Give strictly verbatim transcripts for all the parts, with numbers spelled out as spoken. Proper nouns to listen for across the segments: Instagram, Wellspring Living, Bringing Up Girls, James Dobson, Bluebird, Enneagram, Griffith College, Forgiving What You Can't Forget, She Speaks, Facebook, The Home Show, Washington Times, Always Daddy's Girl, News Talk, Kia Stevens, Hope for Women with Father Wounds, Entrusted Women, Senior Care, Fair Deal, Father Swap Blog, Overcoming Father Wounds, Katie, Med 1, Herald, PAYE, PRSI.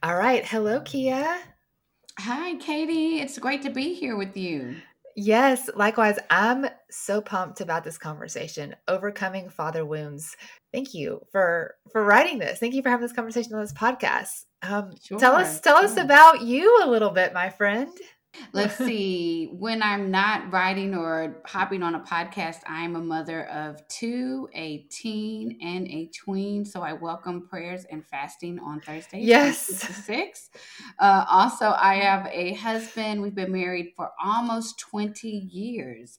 All right. Hello, Kia. Hi, Katie. It's great to be here with you. Yes, likewise. I'm so pumped about this conversation, Overcoming Father Wounds. Thank you for for writing this. Thank you for having this conversation on this podcast. Um, sure, tell us, tell sure. us about you a little bit, my friend. Let's see. When I'm not writing or hopping on a podcast, I'm a mother of two, a teen, and a tween. So I welcome prayers and fasting on Thursdays. Yes. six to six. Uh, also, I have a husband. We've been married for almost twenty years.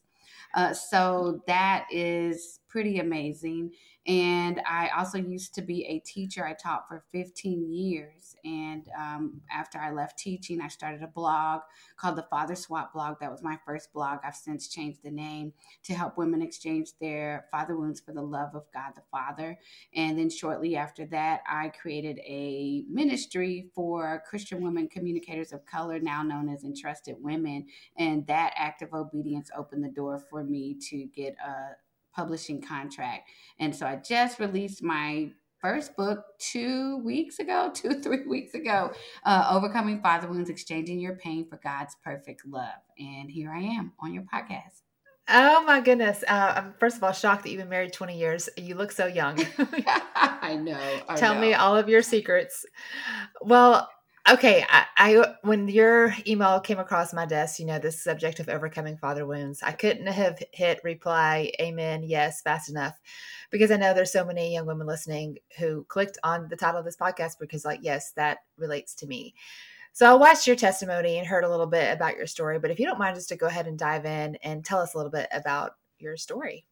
Uh, so that is pretty amazing. And I also used to be a teacher. I taught for fifteen years. And um, after I left teaching, I started a blog called the Father Swap Blog. That was my first blog. I've since changed the name to help women exchange their father wounds for the love of God the Father. And then shortly after that, I created a ministry for Christian women communicators of color, now known as Entrusted Women. And that act of obedience opened the door for me to get a publishing contract. And so I just released my first book two weeks ago, two, three weeks ago, uh, Overcoming Father Wounds, Exchanging Your Pain for God's Perfect Love. And here I am on your podcast. Oh my goodness. Uh, I'm first of all shocked that you've been married twenty years. You look so young. I know. I Tell know. me all of your secrets. Well, okay. I, I, when your email came across my desk, you know, this subject of overcoming father wounds, I couldn't have hit reply, amen, yes, fast enough, because I know there's so many young women listening who clicked on the title of this podcast because like, yes, that relates to me. So I watched your testimony and heard a little bit about your story, but if you don't mind just to go ahead and dive in and tell us a little bit about your story.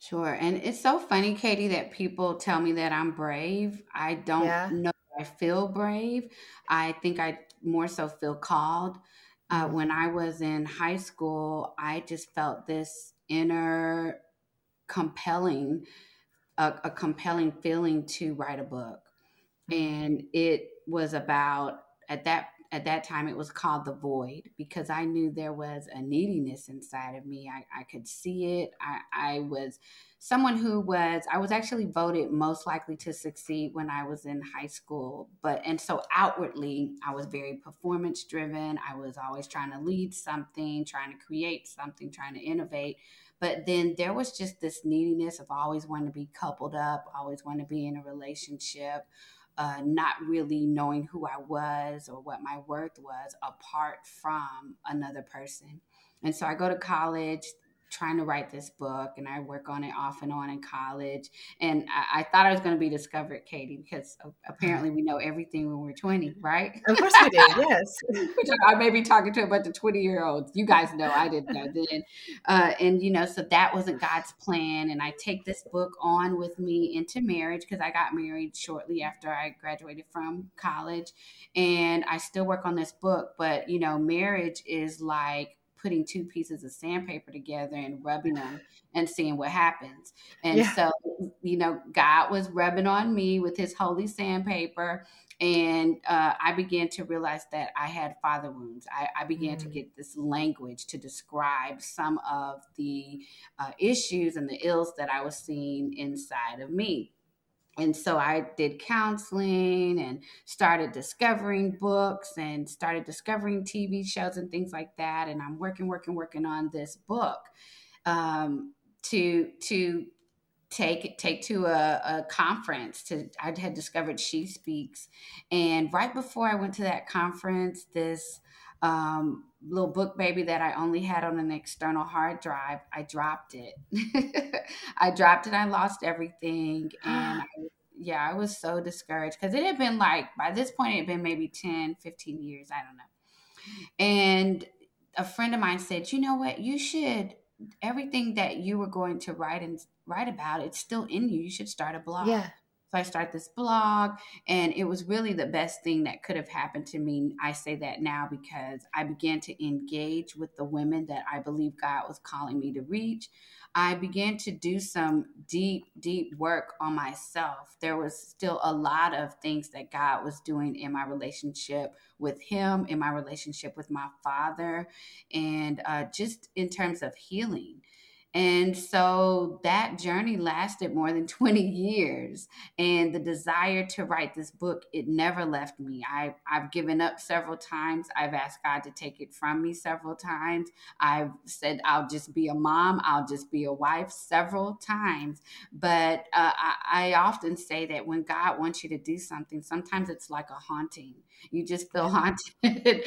Sure. And it's so funny, Katie, that people tell me that I'm brave. I don't yeah. know. I feel brave. I think I more so feel called. Uh, when I was in high school, I just felt this inner compelling, uh, a compelling feeling to write a book. And it was about, at that At that time, it was called The Void, because I knew there was a neediness inside of me. I, I could see it. I, I was someone who was, I was actually voted most likely to succeed when I was in high school. But, and so outwardly, I was very performance driven. I was always trying to lead something, trying to create something, trying to innovate. But then there was just this neediness of always wanting to be coupled up, always wanting to be in a relationship. Uh, not really knowing who I was or what my worth was apart from another person. And so I go to college trying to write this book, and I work on it off and on in college. And I, I thought I was going to be discovered, Katie, because apparently we know everything when we're twenty, right? Of course we do, yes. Which I may be talking to a bunch of twenty-year-olds. You guys know I didn't know then. Uh, and, you know, so that wasn't God's plan. And I take this book on with me into marriage, because I got married shortly after I graduated from college. And I still work on this book. But, you know, marriage is like putting two pieces of sandpaper together and rubbing them and seeing what happens. And yeah. so, you know, God was rubbing on me with his holy sandpaper. And uh, I began to realize that I had father wounds. I, I began mm. to get this language to describe some of the uh, issues and the ills that I was seeing inside of me. And so I did counseling and started discovering books and started discovering T V shows and things like that. And I'm working, working, working on this book um, to to take take to a, a conference. To I had discovered She Speaks. And right before I went to that conference, this um, little book baby that I only had on an external hard drive, I dropped it. I dropped it. I lost everything. And I, yeah, I was so discouraged, because it had been like, by this point, it had been maybe ten, fifteen years. I don't know. And a friend of mine said, you know what, you should, everything that you were going to write and write about, it's still in you. You should start a blog. Yeah. I start this blog, and it was really the best thing that could have happened to me. I say that now because I began to engage with the women that I believe God was calling me to reach. I began to do some deep, deep work on myself. There was still a lot of things that God was doing in my relationship with him, in my relationship with my father, and uh, just in terms of healing. And so that journey lasted more than twenty years. And the desire to write this book, it never left me. I, I've given up several times. I've asked God to take it from me several times. I've said, I'll just be a mom. I'll just be a wife several times. But uh, I, I often say that when God wants you to do something, sometimes it's like a haunting. You just feel haunted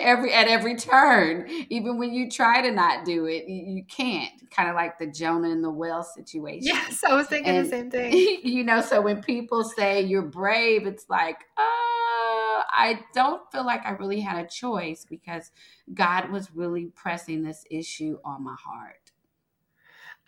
every at every turn. Even when you try to not do it, you can't. Kind of like the Jonah and the whale situation. Yes, I was thinking and, the same thing. You know, so when people say you're brave, it's like, oh, I don't feel like I really had a choice because God was really pressing this issue on my heart.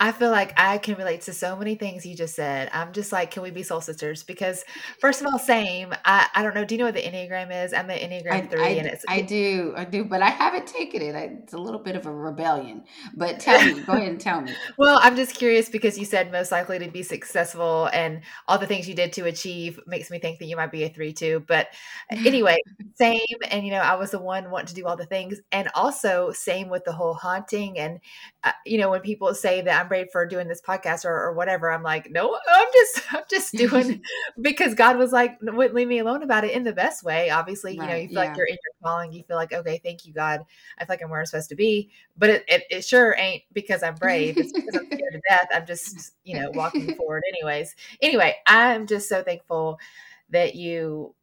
I feel like I can relate to so many things you just said. I'm just like, can we be soul sisters? Because first of all, same. I, I don't know. Do you know what the Enneagram is? I'm an Enneagram I, three. I, and it's, I do. I do. But I haven't taken it. I, it's a little bit of a rebellion. But tell me. Go ahead and tell me. Well, I'm just curious because you said most likely to be successful and all the things you did to achieve makes me think that you might be a three too. But anyway, same. And, you know, I was the one wanting to do all the things. And also same with the whole haunting. And, uh, you know, when people say that I'm I'm brave for doing this podcast or, or whatever. I'm like, no, I'm just, I'm just doing because God was like, wouldn't leave me alone about it in the best way. Obviously, right, you know, you feel yeah. like you're in your calling. You feel like, okay, thank you, God. I feel like I'm where I'm supposed to be, but it, it, it sure ain't because I'm brave. It's because I'm scared to death. I'm just, you know, walking forward anyways. Anyway, I'm just so thankful that you,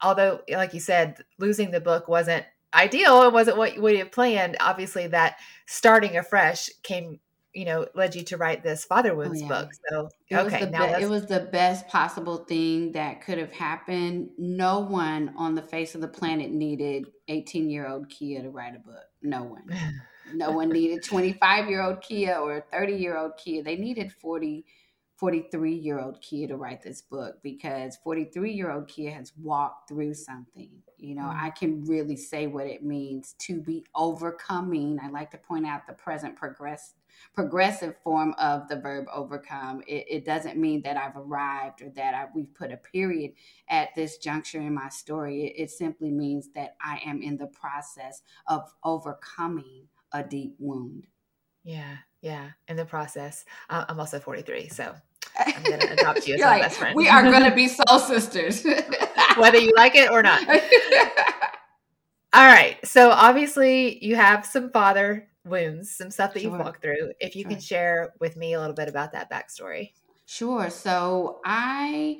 although like you said, losing the book wasn't ideal. It wasn't what you would have planned. Obviously that starting afresh came, you know, led you to write this Father Wounds oh, yeah. book. So, it okay. Was now be- it was the best possible thing that could have happened. No one on the face of the planet needed eighteen-year-old Kia to write a book. No one. No one needed twenty-five-year-old Kia or thirty-year-old Kia. They needed forty, forty-three-year-old Kia to write this book because forty-three-year-old Kia has walked through something. You know, mm-hmm. I can really say what it means to be overcoming. I like to point out the present progress progressive form of the verb overcome. It, it doesn't mean that I've arrived or that I, we've put a period at this juncture in my story. It, it simply means that I am in the process of overcoming a deep wound. Yeah. Yeah. In the process. Uh, I'm also forty-three. So I'm going to adopt you as my like, best friend. We are going to be soul sisters. Whether you like it or not. All right. So obviously you have some father wounds, some stuff that sure. you've walked through. If you sure. can share with me a little bit about that backstory. Sure. So I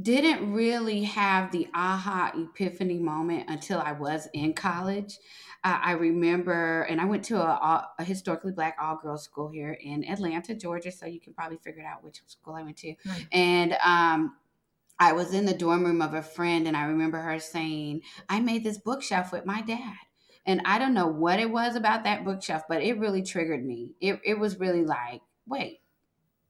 didn't really have the aha epiphany moment until I was in college. Uh, I remember, and I went to a, a historically Black all-girls school here in Atlanta, Georgia, so you can probably figure it out which school I went to. Right. And um, I was in the dorm room of a friend, and I remember her saying, I made this bookshelf with my dad. And I don't know what it was about that bookshelf, but it really triggered me. It it was really like, wait,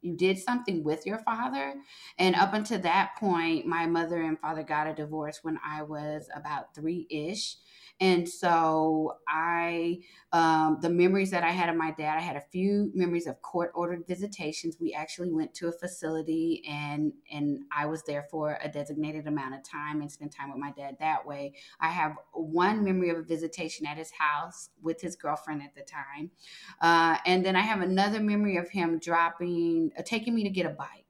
you did something with your father? And up until that point, my mother and father got a divorce when I was about three-ish. And so I, um, the memories that I had of my dad, I had a few memories of court-ordered visitations. We actually went to a facility and and I was there for a designated amount of time and spent time with my dad that way. I have one memory of a visitation at his house with his girlfriend at the time. Uh, and then I have another memory of him dropping, uh, taking me to get a bike.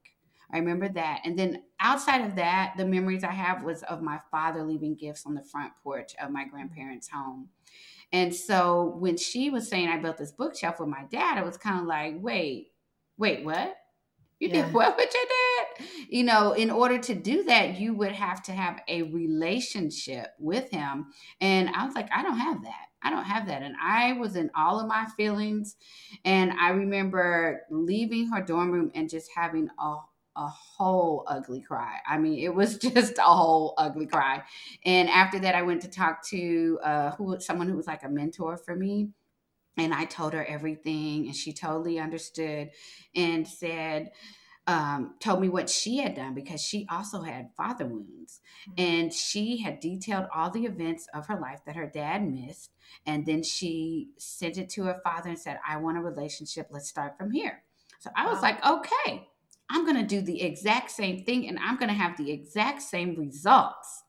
I remember that. And then outside of that, the memories I have was of my father leaving gifts on the front porch of my grandparents' home. And so when she was saying I built this bookshelf with my dad, I was kind of like, wait, wait, what? You yeah. did what with your dad? You know, in order to do that, you would have to have a relationship with him. And I was like, I don't have that. I don't have that. And I was in all of my feelings. And I remember leaving her dorm room and just having a a whole ugly cry. I mean, it was just a whole ugly cry. And after that, I went to talk to uh, who someone who was like a mentor for me. And I told her everything. And she totally understood and said, um, told me what she had done because she also had father wounds. And she had detailed all the events of her life that her dad missed. And then she sent it to her father and said, I want a relationship. Let's start from here. So I was wow. like, okay. I'm going to do the exact same thing and I'm going to have the exact same results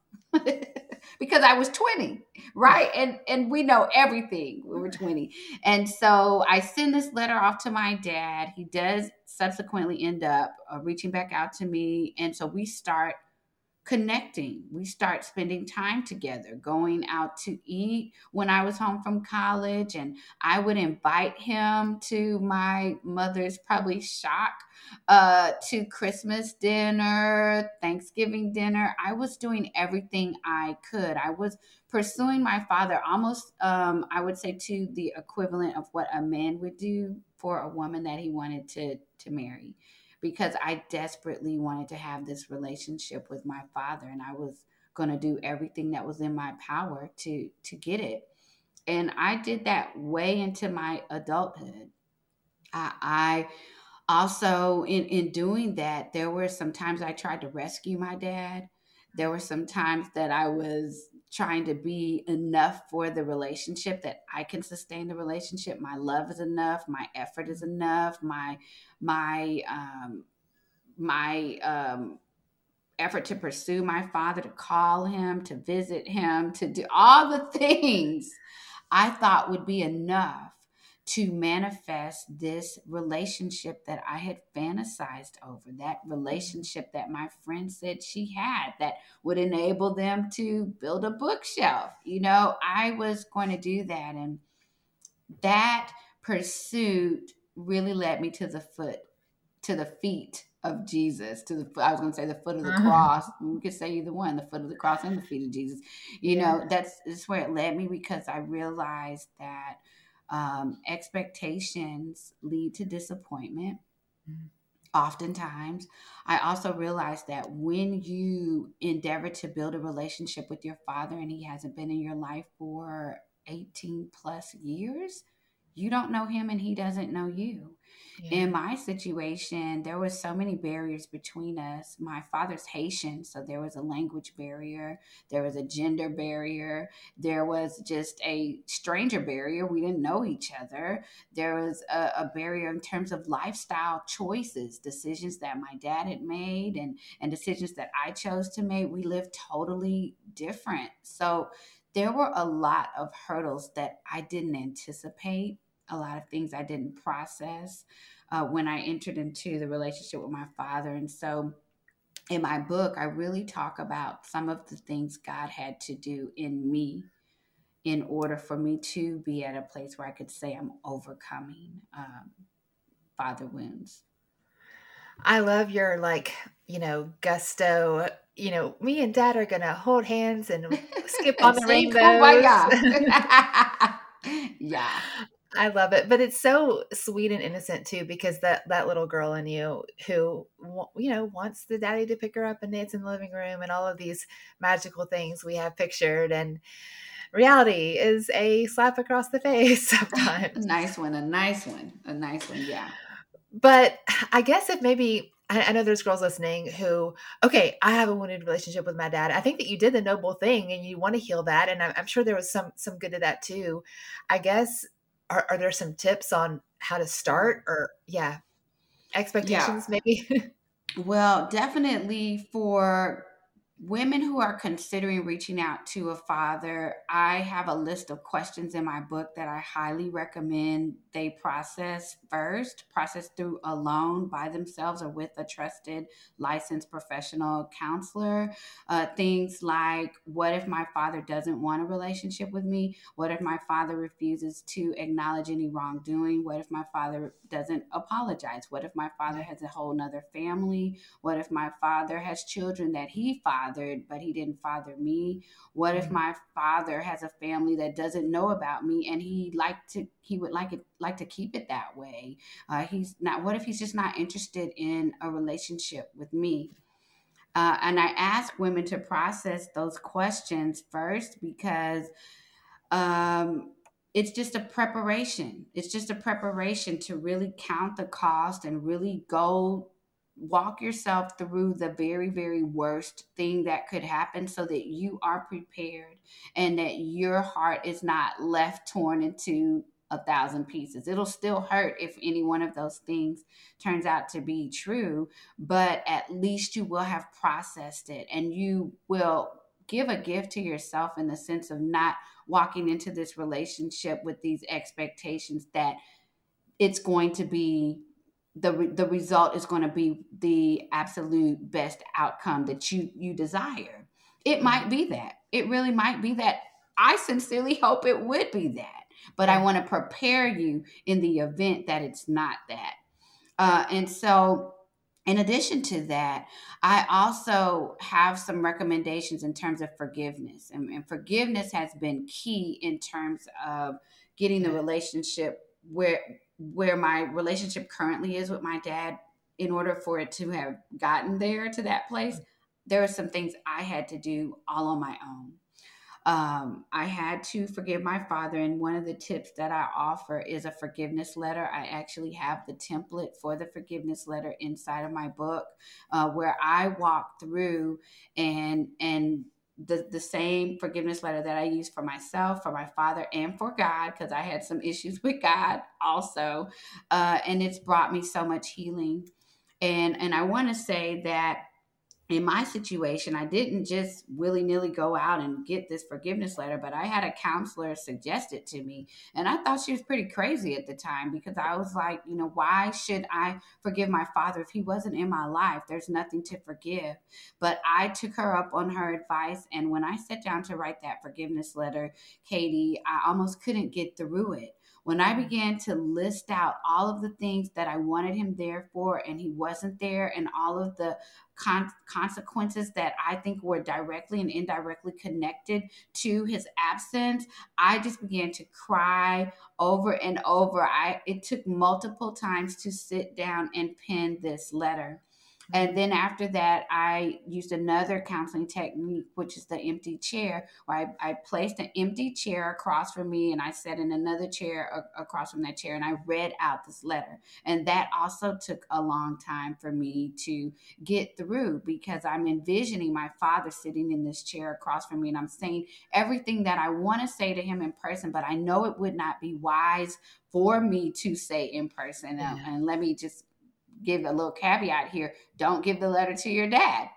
because I was twenty, right? And and we know everything. We were twenty. And so I send this letter off to my dad. He does subsequently end up uh, reaching back out to me. And so we start connecting. We start spending time together, going out to eat when I was home from college. And I would invite him to my mother's probably shock uh, to Christmas dinner, Thanksgiving dinner. I was doing everything I could. I was pursuing my father almost, um, I would say, to the equivalent of what a man would do for a woman that he wanted to, to marry, because I desperately wanted to have this relationship with my father, and I was going to do everything that was in my power to, to get it. And I did that way into my adulthood. I, I also, in, in doing that, there were some times I tried to rescue my dad. There were some times that I was trying to be enough for the relationship, that I can sustain the relationship. My love is enough. My effort is enough. My, my, um, my, um, effort to pursue my father, to call him, to visit him, to do all the things I thought would be enough to manifest this relationship that I had fantasized over, that relationship that my friend said she had that would enable them to build a bookshelf. You know, I was going to do that. And that pursuit really led me to the foot, to the feet of Jesus, to the, I was going to say the foot of the uh-huh. cross. You could say either one, the foot of the cross and the feet of Jesus. You yeah. know, that's, that's where it led me, because I realized that Um, expectations lead to disappointment. Mm-hmm. Oftentimes, I also realized that when you endeavor to build a relationship with your father and he hasn't been in your life for eighteen plus years, you don't know him and he doesn't know you. Yeah. In my situation, there were so many barriers between us. My father's Haitian, so there was a language barrier. There was a gender barrier. There was just a stranger barrier. We didn't know each other. There was a, a barrier in terms of lifestyle choices, decisions that my dad had made and, and decisions that I chose to make. We lived totally different. So there were a lot of hurdles that I didn't anticipate, a lot of things I didn't process uh, when I entered into the relationship with my father. And so in my book, I really talk about some of the things God had to do in me in order for me to be at a place where I could say I'm overcoming um, father wounds. I love your, like, you know, gusto. You know, me and Dad are going to hold hands and skip on the rainbows. Yeah. I love it. But it's so sweet and innocent too, because that, that little girl in you who, you know, wants the daddy to pick her up and dance in the living room and all of these magical things we have pictured, and reality is a slap across the face sometimes. Nice one. A nice one. A nice one. Yeah. But I guess if maybe, I know there's girls listening who, okay, I have a wounded relationship with my dad. I think that you did the noble thing and you want to heal that. And I'm, I'm sure there was some, some good to that too. I guess, are, are there some tips on how to start or yeah, expectations yeah. maybe? Well, definitely for women who are considering reaching out to a father, I have a list of questions in my book that I highly recommend they process first, process through alone by themselves or with a trusted, licensed professional counselor. Uh, things like, what if my father doesn't want a relationship with me? What if my father refuses to acknowledge any wrongdoing? What if my father doesn't apologize? What if my father has a whole nother family? What if my father has children that he fathered, but he didn't father me? What if my father has a family that doesn't know about me and he like to he would like it like to keep it that way? Uh, he's not. What if he's just not interested in a relationship with me? Uh, and I ask women to process those questions first, because um, it's just a preparation. It's just a preparation to really count the cost and really go walk yourself through the very, very worst thing that could happen, so that you are prepared and that your heart is not left torn into a thousand pieces. It'll still hurt if any one of those things turns out to be true, but at least you will have processed it and you will give a gift to yourself in the sense of not walking into this relationship with these expectations that it's going to be the the result is going to be the absolute best outcome that you you desire. It might be that. It really might be that. I sincerely hope it would be that, but I want to prepare you in the event that it's not that. Uh, and so in addition to that, I also have some recommendations in terms of forgiveness. And, and forgiveness has been key in terms of getting the relationship where where my relationship currently is with my dad. In order for it to have gotten there to that place, there are some things I had to do all on my own. Um, I had to forgive my father. And one of the tips that I offer is a forgiveness letter. I actually have the template for the forgiveness letter inside of my book, uh, where I walk through and, and the, the same forgiveness letter that I use for myself, for my father, and for God, because I had some issues with God also. Uh, and it's brought me so much healing. And, and I want to say that in my situation, I didn't just willy-nilly go out and get this forgiveness letter, but I had a counselor suggest it to me. And I thought she was pretty crazy at the time, because I was like, you know, why should I forgive my father if he wasn't in my life? There's nothing to forgive. But I took her up on her advice. And when I sat down to write that forgiveness letter, Katie, I almost couldn't get through it. When I began to list out all of the things that I wanted him there for, and he wasn't there, and all of the con- consequences that I think were directly and indirectly connected to his absence, I just began to cry over and over. I, it took multiple times to sit down and pen this letter. And then after that, I used another counseling technique, which is the empty chair, where I, I placed an empty chair across from me, and I sat in another chair a- across from that chair, and I read out this letter. And that also took a long time for me to get through, because I'm envisioning my father sitting in this chair across from me, and I'm saying everything that I want to say to him in person, but I know it would not be wise for me to say in person. Yeah. And, and let me just give a little caveat here. Don't give the letter to your dad.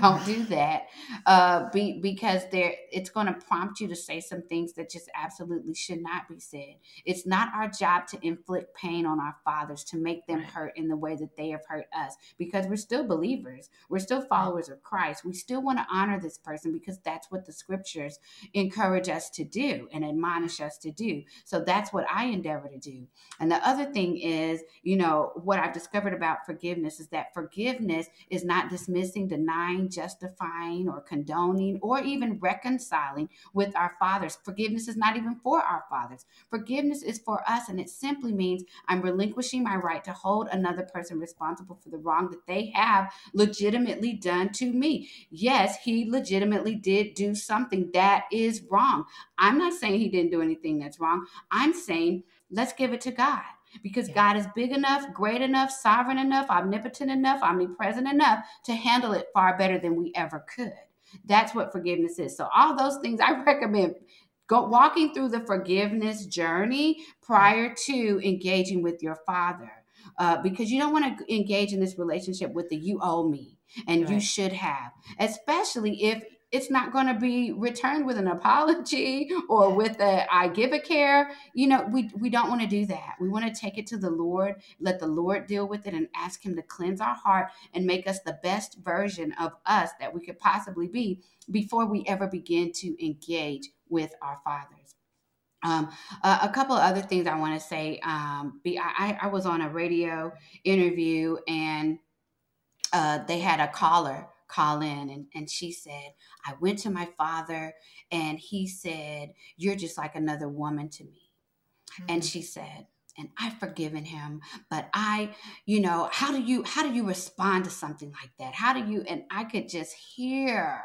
Don't do that. Uh, be, because there, it's going to prompt you to say some things that just absolutely should not be said. It's not our job to inflict pain on our fathers, to make them hurt in the way that they have hurt us, because we're still believers. We're still followers of Christ. We still want to honor this person, because that's what the scriptures encourage us to do and admonish us to do. So that's what I endeavor to do. And the other thing is, you know, what I've discovered about forgiveness is that forgiveness is not dismissing, denying, justifying, or condoning, or even reconciling with our fathers. Forgiveness is not even for our fathers. Forgiveness is for us, and it simply means I'm relinquishing my right to hold another person responsible for the wrong that they have legitimately done to me. Yes, he legitimately did do something that is wrong. I'm not saying he didn't do anything that's wrong. I'm saying let's give it to God. Because yeah. God is big enough, great enough, sovereign enough, omnipotent enough, omnipresent enough to handle it far better than we ever could. That's what forgiveness is. So all those things I recommend, go walking through the forgiveness journey prior to engaging with your father, uh, because you don't want to engage in this relationship with the you owe me and right. you should have, especially if it's not going to be returned with an apology or with a, I give a care. You know, we we don't want to do that. We want to take it to the Lord, let the Lord deal with it, and ask him to cleanse our heart and make us the best version of us that we could possibly be before we ever begin to engage with our fathers. Um, uh, a couple of other things I want to say. Um, be, I, I was on a radio interview, and uh, they had a caller call in, and, and she said, I went to my father and he said, you're just like another woman to me. Mm-hmm. And she said, and I've forgiven him, but I, you know, how do you, how do you respond to something like that? How do you, and I could just hear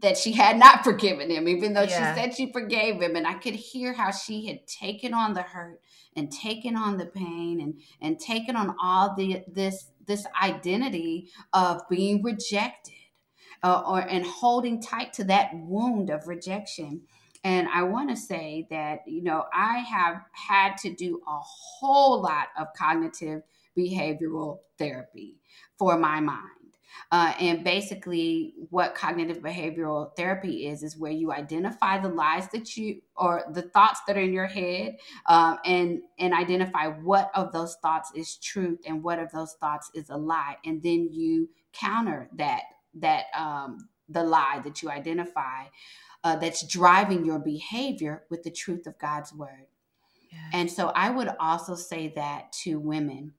that she had not forgiven him, even though yeah. she said she forgave him. And I could hear how she had taken on the hurt and taken on the pain and, and taken on all the, this, this identity of being rejected uh, or and holding tight to that wound of rejection. And I want to say that, you know, I have had to do a whole lot of cognitive behavioral therapy for my mind. Uh, and basically what cognitive behavioral therapy is, is where you identify the lies that you, or the thoughts that are in your head, um, and, and identify what of those thoughts is truth and what of those thoughts is a lie. And then you counter that, that um, the lie that you identify uh, that's driving your behavior with the truth of God's word. Yes. And so I would also say that to women,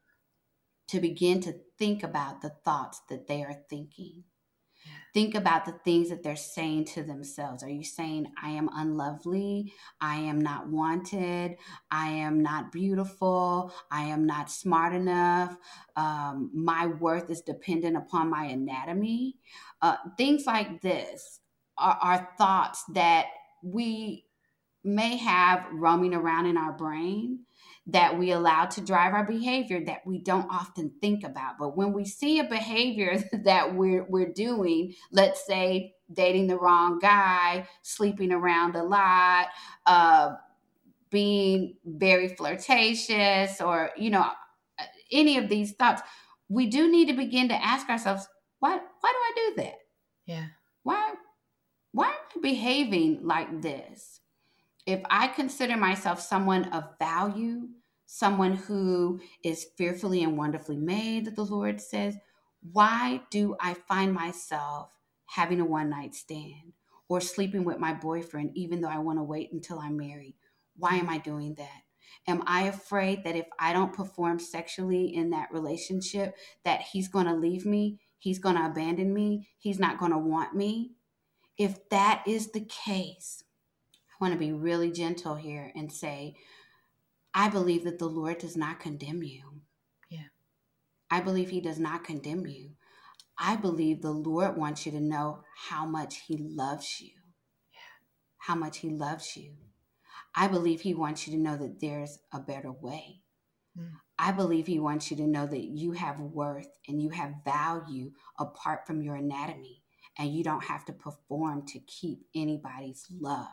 to begin to think about the thoughts that they are thinking. Yeah. Think about the things that they're saying to themselves. Are you saying, I am unlovely? I am not wanted. I am not beautiful. I am not smart enough. Um, my worth is dependent upon my anatomy. Uh, things like this are, are thoughts that we may have roaming around in our brain that we allow to drive our behavior that we don't often think about. But when we see a behavior that we're we're doing, let's say dating the wrong guy, sleeping around a lot, uh, being very flirtatious, or, you know, any of these thoughts, we do need to begin to ask ourselves, why, why do I do that? Yeah. Why, why am I behaving like this? If I consider myself someone of value, someone who is fearfully and wonderfully made, that the Lord says, why do I find myself having a one-night stand or sleeping with my boyfriend, even though I want to wait until I'm married? Why am I doing that? Am I afraid that if I don't perform sexually in that relationship, that he's going to leave me, he's going to abandon me, he's not going to want me? If that is the case, I want to be really gentle here and say, I believe that the Lord does not condemn you. Yeah. I believe he does not condemn you. I believe the Lord wants you to know how much he loves you. Yeah. How much he loves you. I believe he wants you to know that there's a better way. Mm. I believe he wants you to know that you have worth and you have value apart from your anatomy, and you don't have to perform to keep anybody's love.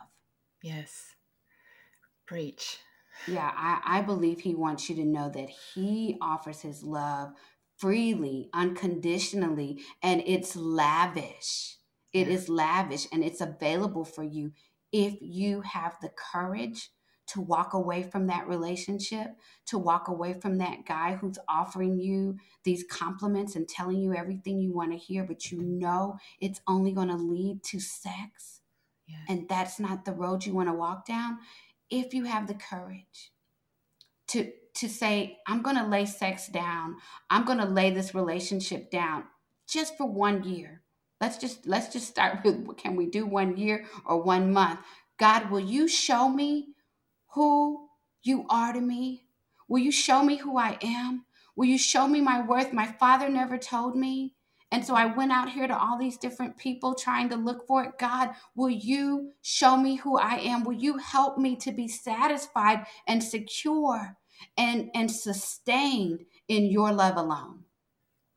Yes. Preach. Yeah, I, I believe he wants you to know that he offers his love freely, unconditionally, and it's lavish. It yeah. is lavish, and it's available for you if you have the courage to walk away from that relationship, to walk away from that guy who's offering you these compliments and telling you everything you want to hear, but you know it's only going to lead to sex. Yeah. And that's not the road you want to walk down. If you have the courage to to say, I'm going to lay sex down, I'm going to lay this relationship down just for one year. Let's just let's just start with, can we do one year or one month? God, will you show me who you are to me? Will you show me who I am? Will you show me my worth? My father never told me. And so I went out here to all these different people trying to look for it. God, will you show me who I am? Will you help me to be satisfied and secure and, and sustained in your love alone?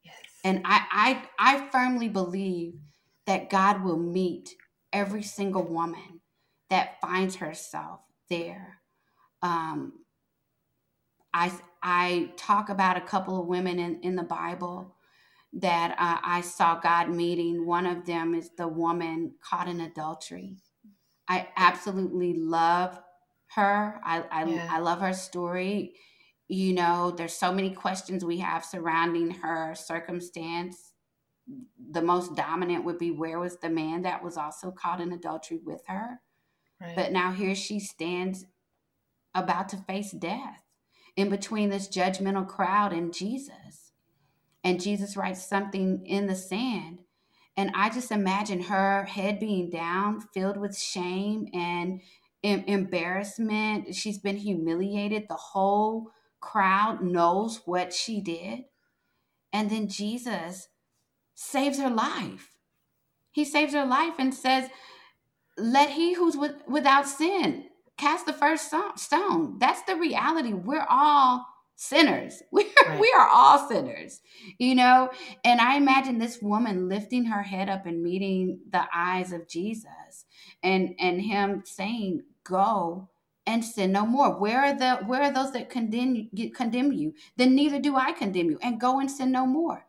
Yes. And I, I, I firmly believe that God will meet every single woman that finds herself there. Um, I, I talk about a couple of women in, in the Bible that uh, I saw God meeting. One of them is the woman caught in adultery. I absolutely love her. I I, yeah. I love her story. You know, there's so many questions we have surrounding her circumstance. The most dominant would be, where was the man that was also caught in adultery with her? Right. But now here she stands about to face death in between this judgmental crowd and Jesus. And Jesus writes something in the sand. And I just imagine her head being down, filled with shame and em- embarrassment. She's been humiliated. The whole crowd knows what she did. And then Jesus saves her life. He saves her life and says, let he who's with, without sin cast the first stone. That's the reality. We're all sinners. We are, right. we are all sinners, you know? And I imagine this woman lifting her head up and meeting the eyes of Jesus and, and him saying, go and sin no more. Where are the, where are those that condemn, condemn you? Then neither do I condemn you, and go and sin no more.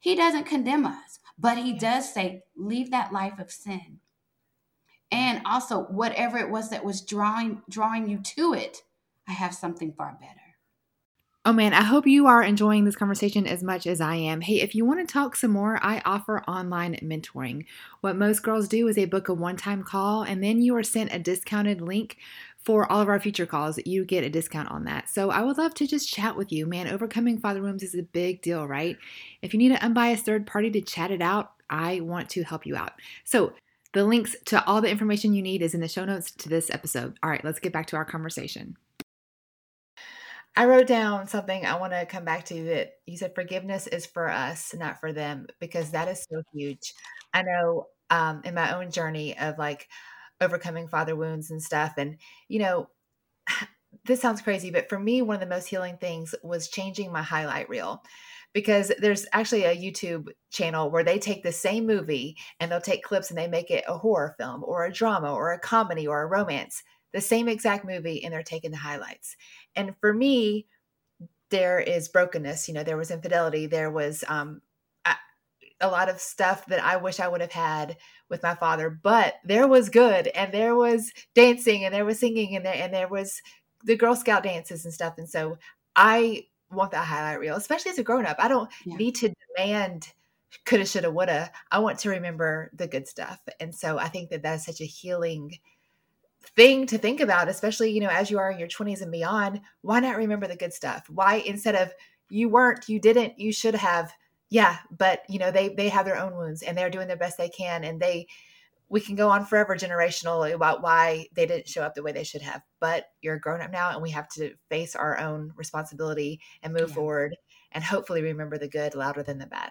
He doesn't condemn us, but he does say, leave that life of sin. And also, whatever it was that was drawing drawing you to it, I have something far better. Oh man, I hope you are enjoying this conversation as much as I am. Hey, if you want to talk some more, I offer online mentoring. What most girls do is they book a one-time call, and then you are sent a discounted link for all of our future calls. You get a discount on that. So I would love to just chat with you. Man, overcoming father wounds is a big deal, right? If you need an unbiased third party to chat it out, I want to help you out. So the links to all the information you need is in the show notes to this episode. All right, let's get back to our conversation. I wrote down something I want to come back to that you said, forgiveness is for us, not for them, because that is so huge. I know um, in my own journey of like overcoming father wounds and stuff. And, you know, this sounds crazy, but for me, one of the most healing things was changing my highlight reel, because there's actually a YouTube channel where they take the same movie and they'll take clips and they make it a horror film or a drama or a comedy or a romance, the same exact movie, and they're taking the highlights. And for me, there is brokenness. You know, there was infidelity. There was um, I, a lot of stuff that I wish I would have had with my father, but there was good, and there was dancing, and there was singing, and there, and there was the Girl Scout dances and stuff. And so I want that highlight reel, especially as a grown up. I don't yeah. need to demand coulda, shoulda, woulda. I want to remember the good stuff. And so I think that that's such a healing thing to think about, especially, you know, as you are in your twenties and beyond. Why not remember the good stuff? Why, instead of you weren't, you didn't, you should have, yeah, but you know, they, they have their own wounds and they're doing their best they can. And they, we can go on forever generationally about why they didn't show up the way they should have, but you're a grown up now and we have to face our own responsibility and move yeah. forward and hopefully remember the good louder than the bad.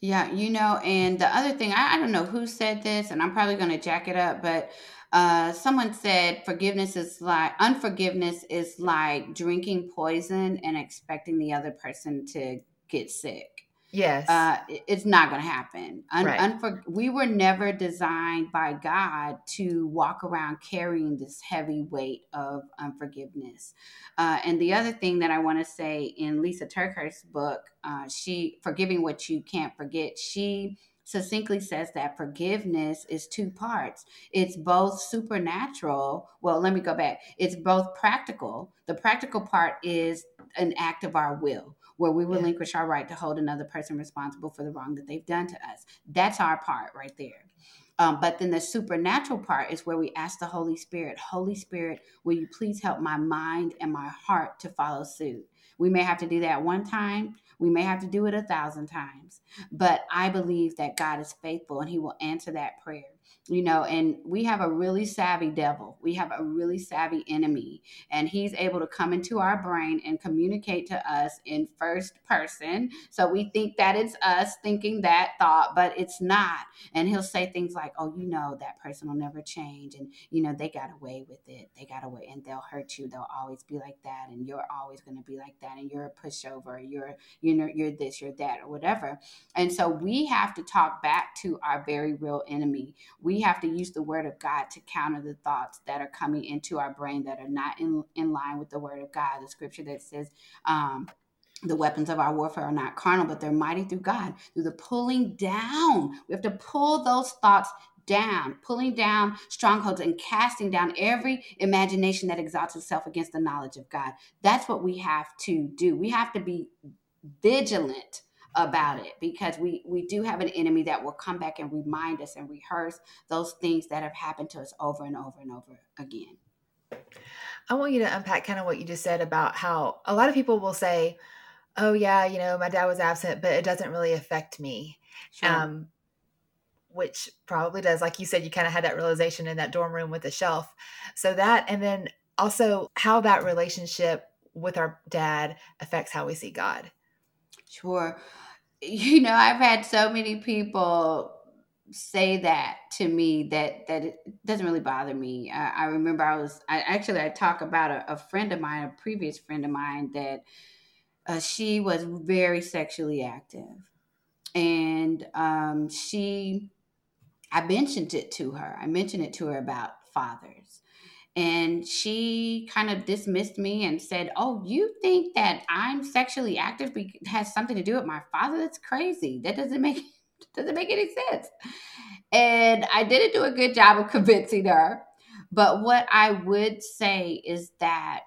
Yeah. You know, and the other thing, I, I don't know who said this, and I'm probably going to jack it up, but Uh, someone said forgiveness is like unforgiveness is like drinking poison and expecting the other person to get sick. Yes. Uh, it's not going to happen. Un- right. unfor- we were never designed by God to walk around carrying this heavy weight of unforgiveness. Uh, and the other thing that I want to say, in Lisa Turkhurst's book, uh, she Forgiving What You Can't Forget, she succinctly says that forgiveness is two parts. It's both supernatural. Well, let me go back. It's both practical. The practical part is an act of our will, where we relinquish yeah. our right to hold another person responsible for the wrong that they've done to us. That's our part right there. Um, but then the supernatural part is where we ask the Holy Spirit, Holy Spirit, will you please help my mind and my heart to follow suit? We may have to do that one time. We may have to do it a thousand times, but I believe that God is faithful and he will answer that prayer, you know, and we have a really savvy devil. We have a really savvy enemy, and he's able to come into our brain and communicate to us in first person. So we think that it's us thinking that thought, but it's not. And he'll say things like, oh, you know, that person will never change. And, you know, they got away with it. They got away, and they'll hurt you. They'll always be like that. And you're always going to be like that. And you're a pushover. You're, you You know, you're this, you're that, or whatever. And so we have to talk back to our very real enemy. We have to use the word of God to counter the thoughts that are coming into our brain that are not in, in line with the word of God. The scripture that says, um, the weapons of our warfare are not carnal, but they're mighty through God, through the pulling down. We have to pull those thoughts down, pulling down strongholds and casting down every imagination that exalts itself against the knowledge of God. That's what we have to do. We have to be vigilant about it, because we we do have an enemy that will come back and remind us and rehearse those things that have happened to us over and over and over again. I want you to unpack kind of what you just said about how a lot of people will say, oh yeah, you know, my dad was absent, but it doesn't really affect me. Sure. Um, which probably does. Like you said, you kind of had that realization in that dorm room with the shelf. So that, and then also how that relationship with our dad affects how we see God. Sure. You know, I've had so many people say that to me that, that it doesn't really bother me. I, I remember I was, I actually, I talk about a, a friend of mine, a previous friend of mine, that uh, she was very sexually active. And um, she, I mentioned it to her. I mentioned it to her about fathers. And she kind of dismissed me and said, oh, you think that I'm sexually active has something to do with my father? That's crazy. That doesn't make doesn't make any sense. And I didn't do a good job of convincing her. But what I would say is that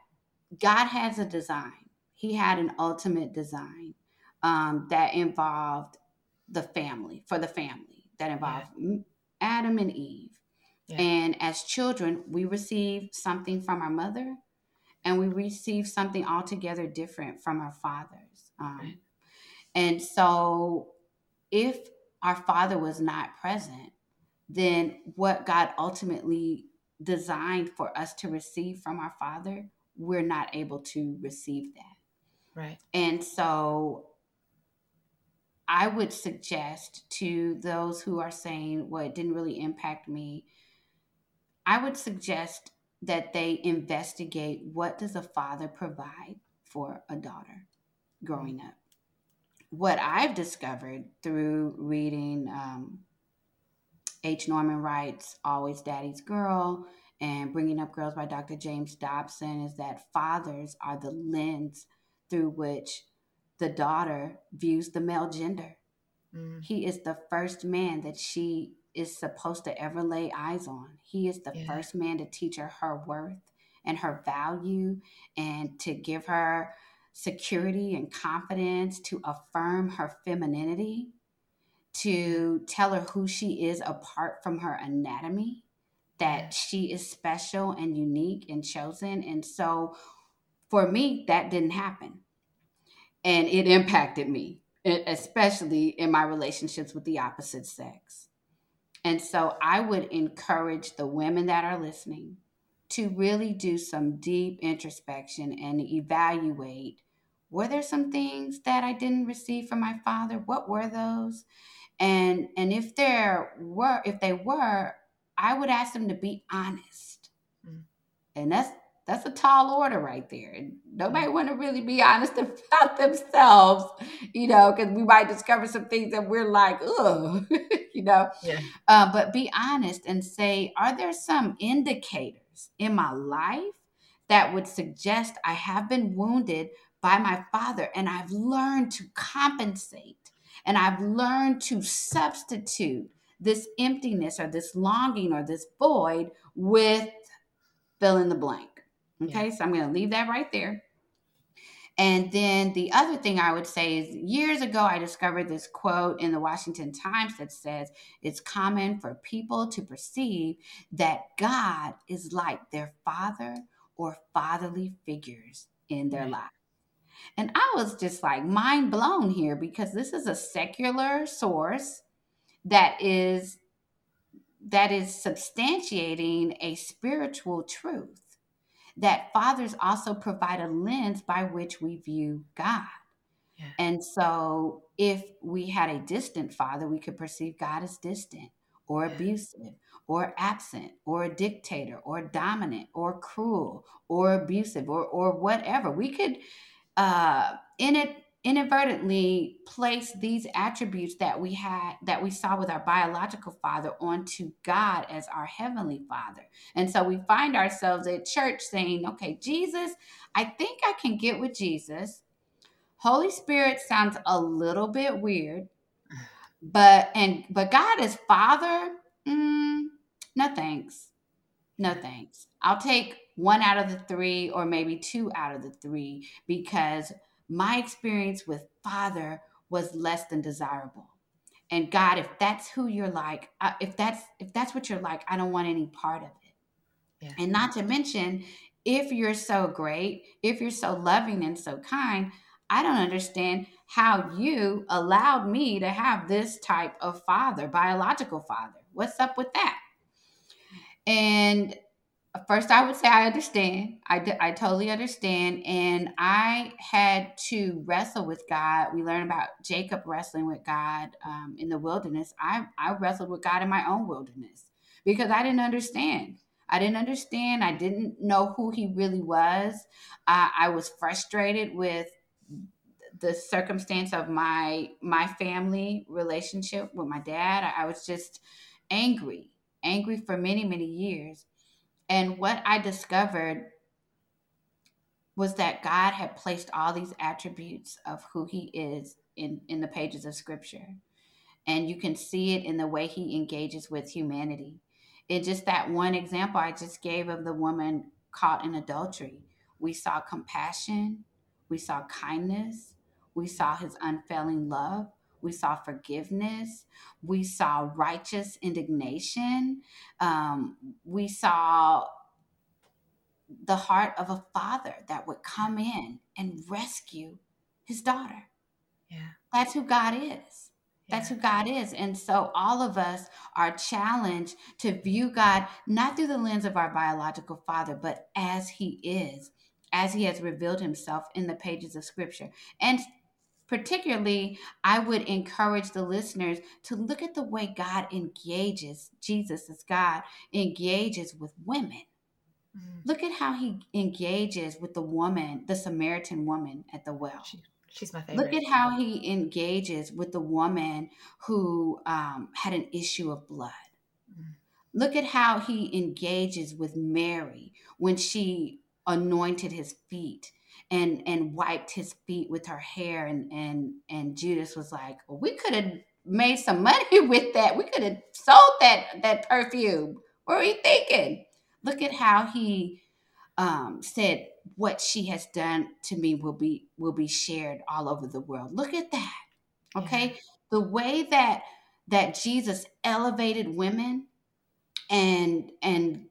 God has a design. He had an ultimate design um, that involved the family, for the family, that involved yeah. Adam and Eve. Yeah. And as children, we receive something from our mother, and we receive something altogether different from our fathers. Um, right. And so if our father was not present, then what God ultimately designed for us to receive from our father, we're not able to receive that. Right. And so I would suggest to those who are saying, well, it didn't really impact me, I would suggest that they investigate, what does a father provide for a daughter growing up? What I've discovered through reading um, H. Norman Wright's Always Daddy's Girl and Bringing Up Girls by Doctor James Dobson is that fathers are the lens through which the daughter views the male gender. Mm. He is the first man that she is supposed to ever lay eyes on. He is the yeah. first man to teach her her worth and her value, and to give her security and confidence, to affirm her femininity, to tell her who she is apart from her anatomy, that yeah. she is special and unique and chosen. And so for me, that didn't happen. And it impacted me, especially in my relationships with the opposite sex. And so I would encourage the women that are listening to really do some deep introspection and evaluate, were there some things that I didn't receive from my father? What were those? And and if there were, if they were, I would ask them to be honest. Mm. And that's that's a tall order right there. Nobody want to really be honest about themselves, you know, because we might discover some things that we're like, ugh, you know. Yeah. Uh, but be honest and say, are there some indicators in my life that would suggest I have been wounded by my father, and I've learned to compensate, and I've learned to substitute this emptiness or this longing or this void with fill in the blank. Okay, so I'm going to leave that right there. And then the other thing I would say is, years ago, I discovered this quote in the Washington Times that says, it's common for people to perceive that God is like their father or fatherly figures in their life. And I was just like mind blown here, because this is a secular source that is, that is substantiating a spiritual truth, that fathers also provide a lens by which we view God. Yeah. And so if we had a distant father, we could perceive God as distant or yeah. abusive or absent or a dictator or dominant or cruel or abusive or or whatever. We could uh, in it, inadvertently place these attributes that we had, that we saw with our biological father, onto God as our heavenly father. And so we find ourselves at church saying, okay, Jesus, I think I can get with Jesus. Holy Spirit sounds a little bit weird, but, and, but God is father. Mm, no, thanks. No, thanks. I'll take one out of the three, or maybe two out of the three, because my experience with father was less than desirable. And God, if that's who you're like, if that's, if that's what you're like, I don't want any part of it. Yeah. And not to mention, if you're so great, if you're so loving and so kind, I don't understand how you allowed me to have this type of father, biological father. What's up with that? And first, I would say I understand. I, I totally understand. And I had to wrestle with God. We learn about Jacob wrestling with God um, in the wilderness. I, I wrestled with God in my own wilderness, because I didn't understand. I didn't understand. I didn't know who he really was. Uh, I was frustrated with the circumstance of my my family relationship with my dad. I, I was just angry, angry for many, many years. And what I discovered was that God had placed all these attributes of who he is in, in the pages of scripture. And you can see it in the way he engages with humanity. It's just that one example I just gave of the woman caught in adultery. We saw compassion. We saw kindness. We saw his unfailing love. We saw forgiveness. We saw righteous indignation. Um, we saw the heart of a father that would come in and rescue his daughter. Yeah, that's who God is. That's who God is. And so all of us are challenged to view God not through the lens of our biological father, but as he is, as he has revealed himself in the pages of scripture. And particularly, I would encourage the listeners to look at the way God engages, Jesus as God, engages with women. Mm-hmm. Look at how he engages with the woman, the Samaritan woman at the well. She- She's my favorite. Look at how he engages with the woman who um, had an issue of blood. Mm-hmm. Look at how he engages with Mary when she anointed his feet and, and wiped his feet with her hair. And, and, and Judas was like, well, we could have made some money with that. We could have sold that, that perfume. What were you thinking? Look at how he um, said, what she has done to me will be will be shared all over the world. Look at that. Okay. Yeah. The way that that Jesus elevated women and and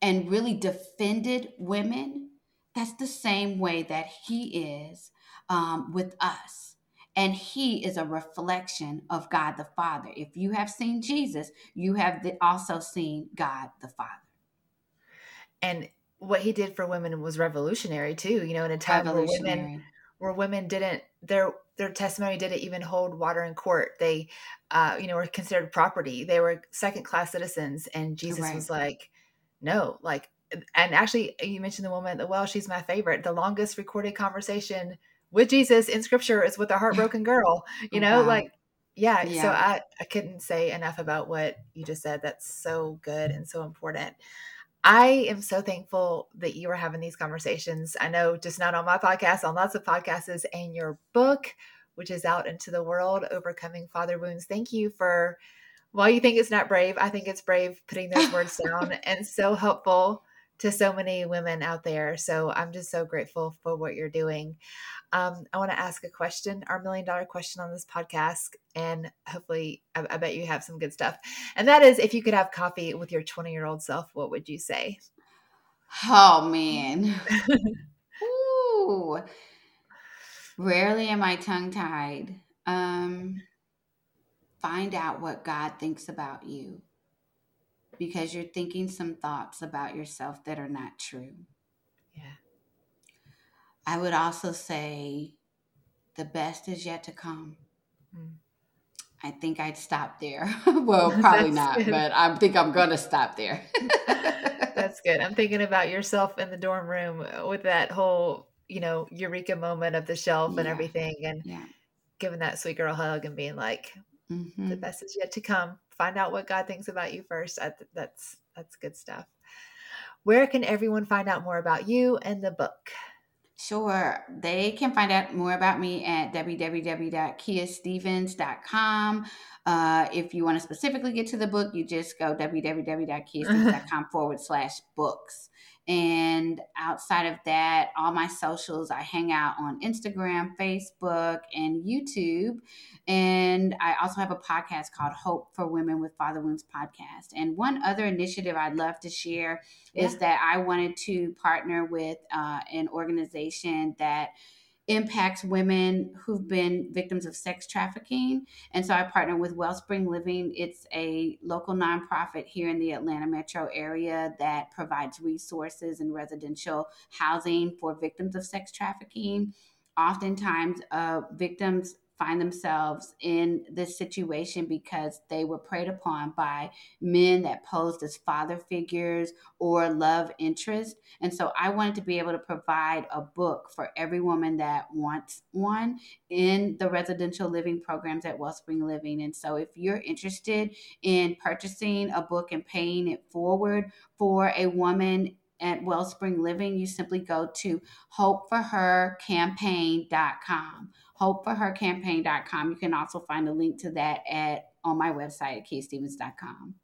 and really defended women, that's the same way that he is um, with us. And he is a reflection of God the Father. If you have seen Jesus, you have the, also seen God the Father. And what he did for women was revolutionary too, you know, in a time where women, where women didn't, their, their testimony didn't even hold water in court. They, uh, you know, were considered property. They were second class citizens. And Jesus right. was like, no, like, and actually you mentioned the woman at the well, she's my favorite. The longest recorded conversation with Jesus in scripture is with a heartbroken girl, you know, wow. like, yeah. yeah. So I, I couldn't say enough about what you just said. That's so good and so important. I am so thankful that you are having these conversations. I know just not on my podcast, on lots of podcasts, and your book, which is out into the world, Overcoming Father Wounds. Thank you for, while you think it's not brave, I think it's brave putting those words down and so helpful to so many women out there. So I'm just so grateful for what you're doing. Um, I want to ask a question, our million dollar question on this podcast. And hopefully, I, I bet you have some good stuff. And that is, if you could have coffee with your twenty-year-old self, what would you say? Oh, man. Ooh. Rarely am I tongue-tied. Um, find out what God thinks about you, because you're thinking some thoughts about yourself that are not true. Yeah. I would also say the best is yet to come. Mm. I think I'd stop there. Well, probably not, good. But I think I'm going to stop there. That's good. I'm thinking about yourself in the dorm room with that whole, you know, eureka moment of the shelf yeah. and everything, and yeah. giving that sweet girl hug and being like, mm-hmm. the best is yet to come. Find out what God thinks about you first. I th- that's, that's good stuff. Where can everyone find out more about you and the book? Sure. They can find out more about me at w w w dot kia stevens dot com. Uh, if you want to specifically get to the book, you just go w w w dot kia stevens dot com forward slash books. And outside of that, all my socials, I hang out on Instagram, Facebook, and YouTube. And I also have a podcast called Hope for Women with Father Wounds podcast. And one other initiative I'd love to share yeah. is that I wanted to partner with uh, an organization that impacts women who've been victims of sex trafficking. And so I partnered with Wellspring Living. It's a local nonprofit here in the Atlanta metro area that provides resources and residential housing for victims of sex trafficking. Oftentimes, uh, victims find themselves in this situation because they were preyed upon by men that posed as father figures or love interest. And so I wanted to be able to provide a book for every woman that wants one in the residential living programs at Wellspring Living. And so if you're interested in purchasing a book and paying it forward for a woman at Wellspring Living, you simply go to hope for her campaign dot com. hope for her campaign dot com. You can also find a link to that at on my website at kia stevens dot com.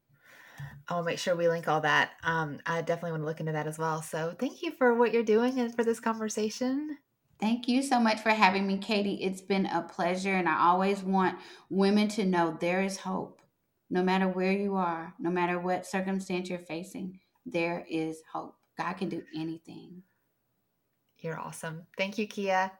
I'll make sure we link all that. Um, I definitely want to look into that as well. So thank you for what you're doing and for this conversation. Thank you so much for having me, Katie. It's been a pleasure, and I always want women to know there is hope. No matter where you are, no matter what circumstance you're facing, there is hope. God can do anything. You're awesome. Thank you, Kia.